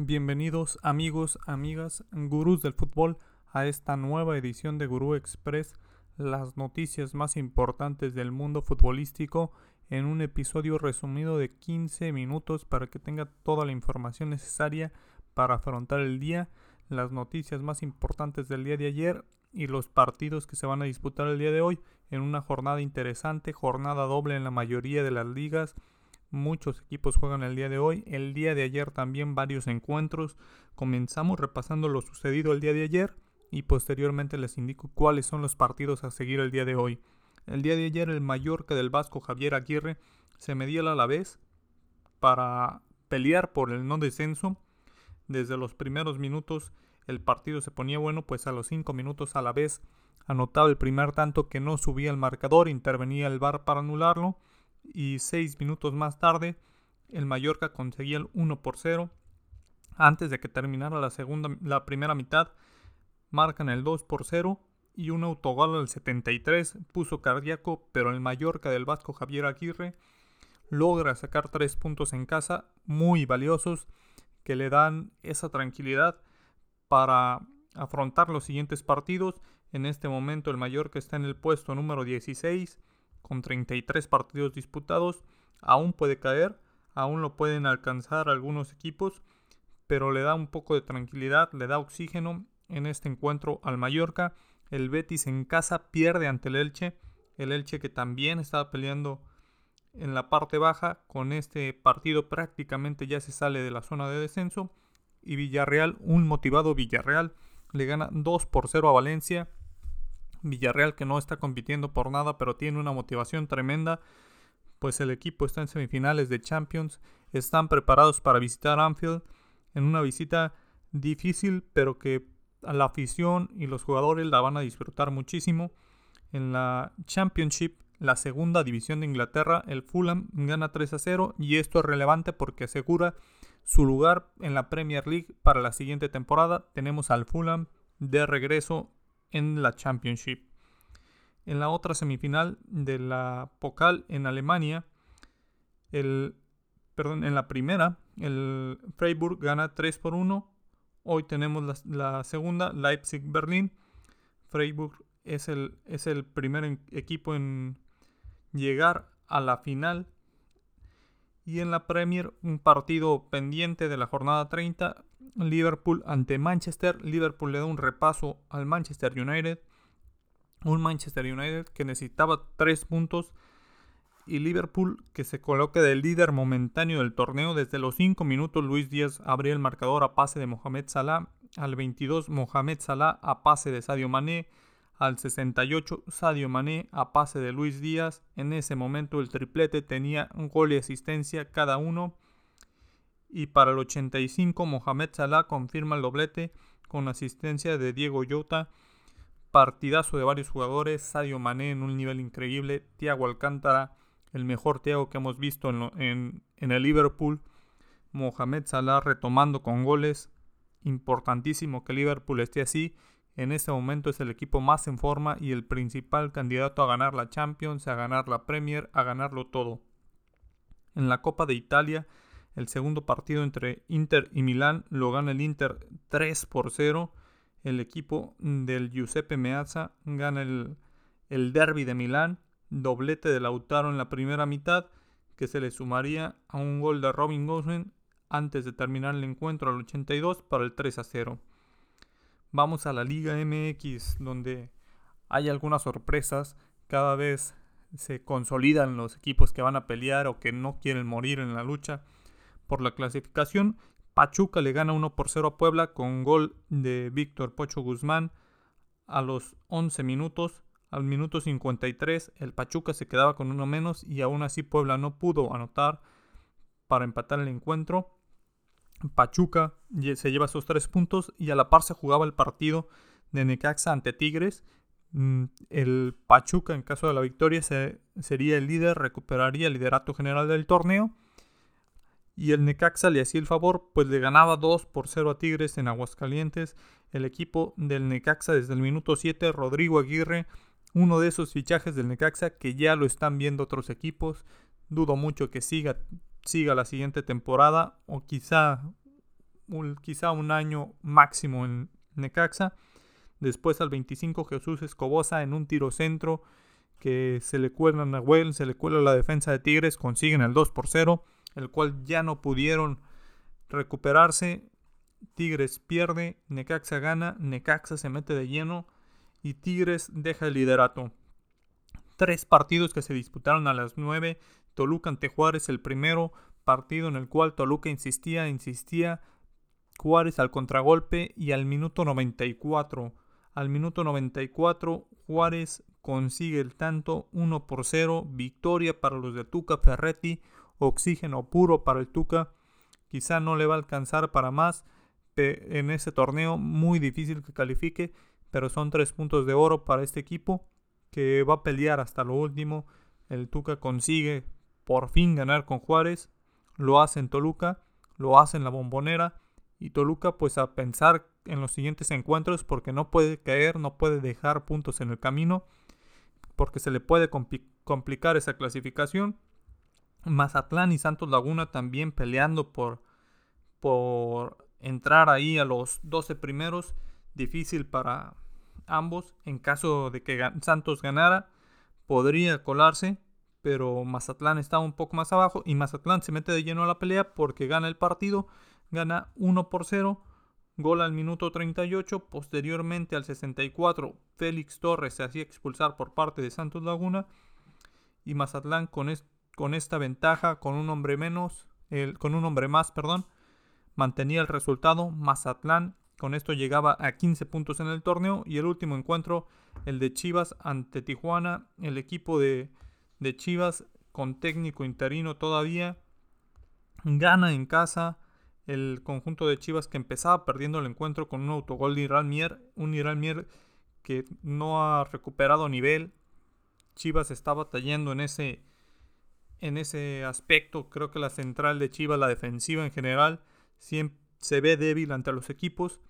Bienvenidos amigos, amigas, gurús del fútbol a esta nueva edición de Gurú Express, las noticias más importantes del mundo futbolístico en un episodio resumido de 15 minutos para que tenga toda la información necesaria para afrontar el día, las noticias más importantes del día de ayer y los partidos que se van a disputar el día de hoy en una jornada interesante, jornada doble en la mayoría de las ligas. Muchos equipos juegan el día de hoy, el día de ayer también varios encuentros. Comenzamos repasando lo sucedido el día de ayer y posteriormente les indico cuáles son los partidos a seguir el día de hoy. El día de ayer el Mallorca del Vasco Javier Aguirre se medía al Alavés para pelear por el no descenso. Desde los primeros minutos el partido se ponía bueno, pues a los 5 minutos Alavés anotaba el primer tanto que no subía el marcador, intervenía el VAR para anularlo. Y 6 minutos más tarde el Mallorca conseguía el 1-0. Antes de que terminara la primera mitad marcan el 2-0 y un autogol al 73 puso cardíaco, pero el Mallorca del Vasco Javier Aguirre logra sacar 3 puntos en casa muy valiosos que le dan esa tranquilidad para afrontar los siguientes partidos. En este momento el Mallorca está en el puesto número 16 con 33 partidos disputados, aún puede caer, aún lo pueden alcanzar algunos equipos, pero le da un poco de tranquilidad, le da oxígeno en este encuentro al Mallorca. El Betis en casa pierde ante el Elche que también estaba peleando en la parte baja, con este partido prácticamente ya se sale de la zona de descenso, y Villarreal, un motivado Villarreal, le gana 2-0 a Valencia. Villarreal que no está compitiendo por nada, pero tiene una motivación tremenda, pues el equipo está en semifinales de Champions, están preparados para visitar Anfield en una visita difícil, pero que a la afición y los jugadores la van a disfrutar muchísimo. En la Championship, la segunda división de Inglaterra, el Fulham gana 3-0 y esto es relevante porque asegura su lugar en la Premier League para la siguiente temporada. Tenemos al Fulham de regreso en la Championship. En la otra semifinal de la Pokal en Alemania, en la primera, el Freiburg gana 3-1. Hoy tenemos la segunda, Leipzig-Berlín. Freiburg es el primer equipo en llegar a la final. Y en la Premier, un partido pendiente de la jornada 30, Liverpool ante Manchester. Liverpool le da un repaso al Manchester United. Un Manchester United que necesitaba 3 puntos. Y Liverpool que se coloca de líder momentáneo del torneo. Desde los 5 minutos Luis Díaz abría el marcador a pase de Mohamed Salah. Al 22 Mohamed Salah a pase de Sadio Mané. Al 68 Sadio Mané a pase de Luis Díaz. En ese momento el triplete tenía un gol y asistencia cada uno. Y para el 85 Mohamed Salah confirma el doblete con asistencia de Diego Jota. Partidazo de varios jugadores. Sadio Mané en un nivel increíble. Thiago Alcántara, el mejor Thiago que hemos visto en el Liverpool. Mohamed Salah retomando con goles. Importantísimo que Liverpool esté así. En este momento es el equipo más en forma y el principal candidato a ganar la Champions, a ganar la Premier, a ganarlo todo. En la Copa de Italia, el segundo partido entre Inter y Milán lo gana el Inter 3-0. El equipo del Giuseppe Meazza gana el derbi de Milán. Doblete de Lautaro en la primera mitad, que se le sumaría a un gol de Robin Gosling antes de terminar el encuentro al 82 para el 3-0. Vamos a la Liga MX, donde hay algunas sorpresas. Cada vez se consolidan los equipos que van a pelear o que no quieren morir en la lucha por la clasificación. Pachuca le gana 1-0 a Puebla con gol de Víctor Pocho Guzmán a los 11 minutos. Al minuto 53 el Pachuca se quedaba con uno menos y aún así Puebla no pudo anotar para empatar el encuentro. Pachuca se lleva esos 3 puntos y a la par se jugaba el partido de Necaxa ante Tigres. El Pachuca, en caso de la victoria, sería el líder, recuperaría el liderato general del torneo. Y el Necaxa le hacía el favor, pues le ganaba 2-0 a Tigres en Aguascalientes. El equipo del Necaxa desde el minuto 7, Rodrigo Aguirre, uno de esos fichajes del Necaxa que ya lo están viendo otros equipos. Dudo mucho que siga la siguiente temporada, o quizá quizá un año máximo en Necaxa. Después al 25, Jesús Escobosa en un tiro centro que se le cuela a Nahuel, se le cuela la defensa de Tigres, consiguen el 2-0, el cual ya no pudieron recuperarse. Tigres pierde, Necaxa gana, Necaxa se mete de lleno y Tigres deja el liderato. 3 partidos que se disputaron a las 9, Toluca ante Juárez, el primero partido en el cual Toluca insistía, Juárez al contragolpe y al minuto 94 Juárez consigue el tanto, 1-0, victoria para los de Tuca Ferretti, oxígeno puro para el Tuca, quizá no le va a alcanzar para más en este torneo, muy difícil que califique, pero son 3 puntos de oro para este equipo que va a pelear hasta lo último. El Tuca consigue por fin ganar con Juárez, lo hace en Toluca, lo hace en la Bombonera, y Toluca pues a pensar en los siguientes encuentros porque no puede caer, no puede dejar puntos en el camino, porque se le puede complicar esa clasificación. Mazatlán y Santos Laguna también peleando por entrar ahí a los 12 primeros, difícil para ambos. En caso de que Santos ganara, podría colarse, pero Mazatlán está un poco más abajo y Mazatlán se mete de lleno a la pelea porque gana el partido, gana 1-0, gol al minuto 38, posteriormente al 64 Félix Torres se hacía expulsar por parte de Santos Laguna y Mazatlán con esta ventaja, con un hombre más, mantenía el resultado. Mazatlán con esto llegaba a 15 puntos en el torneo y el último encuentro, el de Chivas ante Tijuana, el equipo de Chivas con técnico interino todavía, gana en casa. El conjunto de Chivas que empezaba perdiendo el encuentro con un autogol de Irán Mier. Un Irán Mier que no ha recuperado nivel. Chivas está batallando en ese aspecto. Creo que la central de Chivas, la defensiva en general, siempre se ve débil ante los equipos.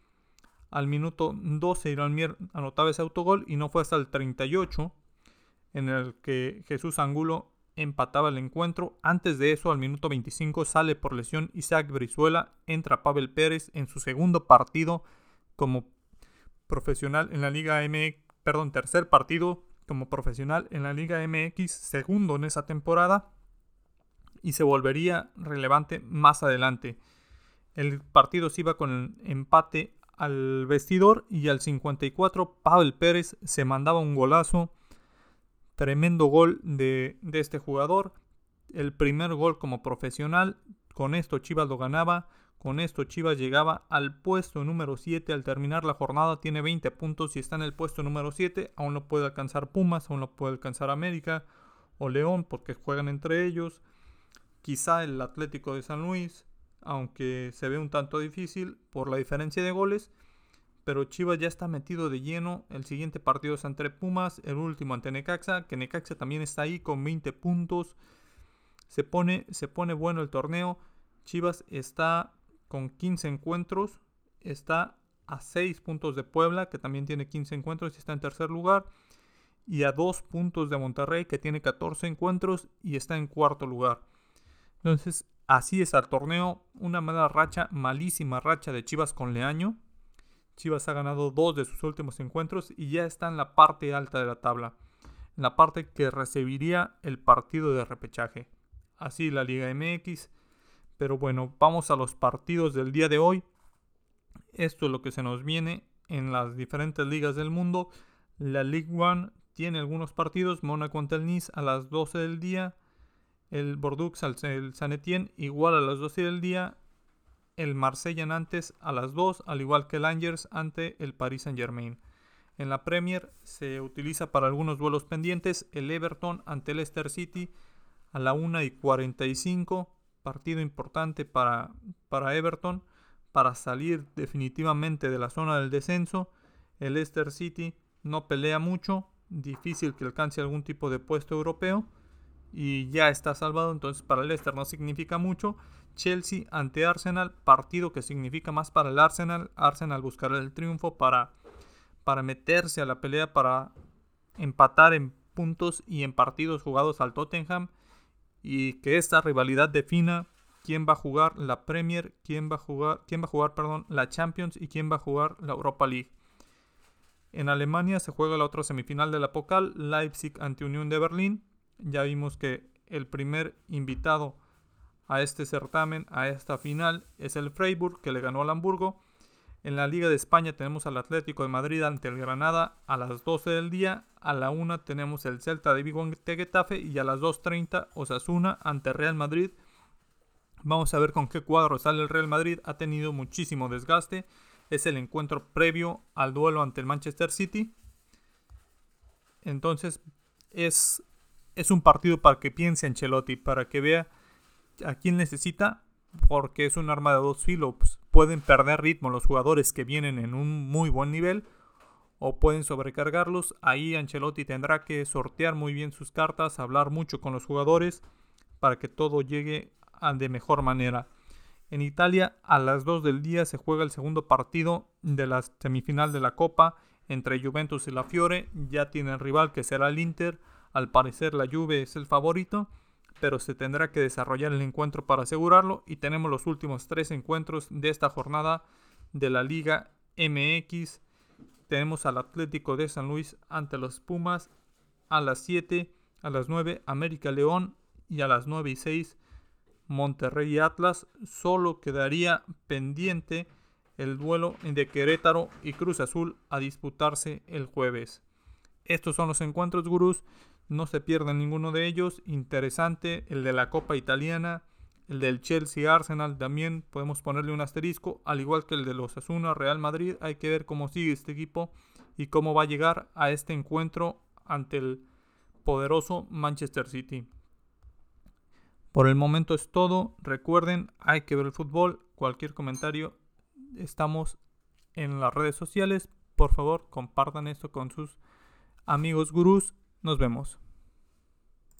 Al minuto 12 Irán Mier anotaba ese autogol y no fue hasta el 38 en el que Jesús Angulo empataba el encuentro. Antes de eso, al minuto 25 sale por lesión Isaac Brizuela, entra Pavel Pérez en su segundo partido como profesional en la Liga MX, tercer partido como profesional en la Liga MX, segundo en esa temporada, y se volvería relevante más adelante. El partido se iba con el empate al vestidor y al 54 Pavel Pérez se mandaba un golazo. Tremendo gol de este jugador, el primer gol como profesional. Con esto Chivas lo ganaba, con esto Chivas llegaba al puesto número 7 al terminar la jornada, tiene 20 puntos y está en el puesto número 7, aún no puede alcanzar Pumas, aún no puede alcanzar América o León porque juegan entre ellos, quizá el Atlético de San Luis, aunque se ve un tanto difícil por la diferencia de goles. Pero Chivas ya está metido de lleno. El siguiente partido es ante Pumas, el último ante Necaxa, que Necaxa también está ahí con 20 puntos. Se pone bueno el torneo. Chivas está con 15 encuentros, está a 6 puntos de Puebla, que también tiene 15 encuentros y está en tercer lugar. Y a 2 puntos de Monterrey, que tiene 14 encuentros y está en cuarto lugar. Entonces, así es el torneo. Una mala racha, malísima racha de Chivas con Leaño. Chivas ha ganado 2 de sus últimos encuentros y ya está en la parte alta de la tabla, en la parte que recibiría el partido de repechaje. Así la Liga MX. Pero bueno, vamos a los partidos del día de hoy. Esto es lo que se nos viene en las diferentes ligas del mundo. La Ligue 1 tiene algunos partidos. Mónaco ante el Nice a las 12 del día. El Bordeaux ante el Saint-Étienne igual a las 12 del día. El Marsella Nantes a las 2, al igual que el Angers ante el Paris Saint-Germain. En la Premier se utiliza para algunos duelos pendientes el Everton ante el Leicester City a la 1:45. Partido importante para Everton para salir definitivamente de la zona del descenso. El Leicester City no pelea mucho, difícil que alcance algún tipo de puesto europeo y ya está salvado, entonces para el Leicester no significa mucho. Chelsea ante Arsenal, partido que significa más para el Arsenal. Arsenal buscará el triunfo para meterse a la pelea, para empatar en puntos y en partidos jugados al Tottenham y que esta rivalidad defina quién va a jugar la Premier, quién va a jugar la Champions y quién va a jugar la Europa League. En Alemania se juega la otra semifinal de la Pokal, Leipzig ante Unión de Berlín. Ya vimos que el primer invitado a este certamen, a esta final, es el Freiburg, que le ganó al Hamburgo. En la Liga de España tenemos al Atlético de Madrid ante el Granada a las 12 del día. A la 1 tenemos el Celta de Vigo ante Getafe y a las 2:30 Osasuna ante Real Madrid. Vamos a ver con qué cuadro sale el Real Madrid. Ha tenido muchísimo desgaste. Es el encuentro previo al duelo ante el Manchester City. Entonces es un partido para que piense Ancelotti, para que vea a quién necesita, porque es un arma de dos filos. Pueden perder ritmo los jugadores que vienen en un muy buen nivel o pueden sobrecargarlos. Ahí Ancelotti tendrá que sortear muy bien sus cartas, hablar mucho con los jugadores para que todo llegue de mejor manera. En Italia a las 2 del día se juega el segundo partido de la semifinal de la Copa entre Juventus y la Fiore. Ya tienen rival que será el Inter. Al parecer la Juve es el favorito, pero se tendrá que desarrollar el encuentro para asegurarlo. Y tenemos los últimos 3 encuentros de esta jornada de la Liga MX. Tenemos al Atlético de San Luis ante los Pumas a las 7, a las 9 América León y a las 9:06 Monterrey y Atlas. Solo quedaría pendiente el duelo de Querétaro y Cruz Azul a disputarse el jueves. Estos son los encuentros, gurús. No se pierdan ninguno de ellos. Interesante el de la Copa Italiana, el del Chelsea Arsenal también podemos ponerle un asterisco, al igual que el de los Osasuna Real Madrid. Hay que ver cómo sigue este equipo y cómo va a llegar a este encuentro ante el poderoso Manchester City. Por el momento es todo. Recuerden, hay que ver el fútbol. Cualquier comentario, estamos en las redes sociales. Por favor, compartan esto con sus amigos gurús. Nos vemos.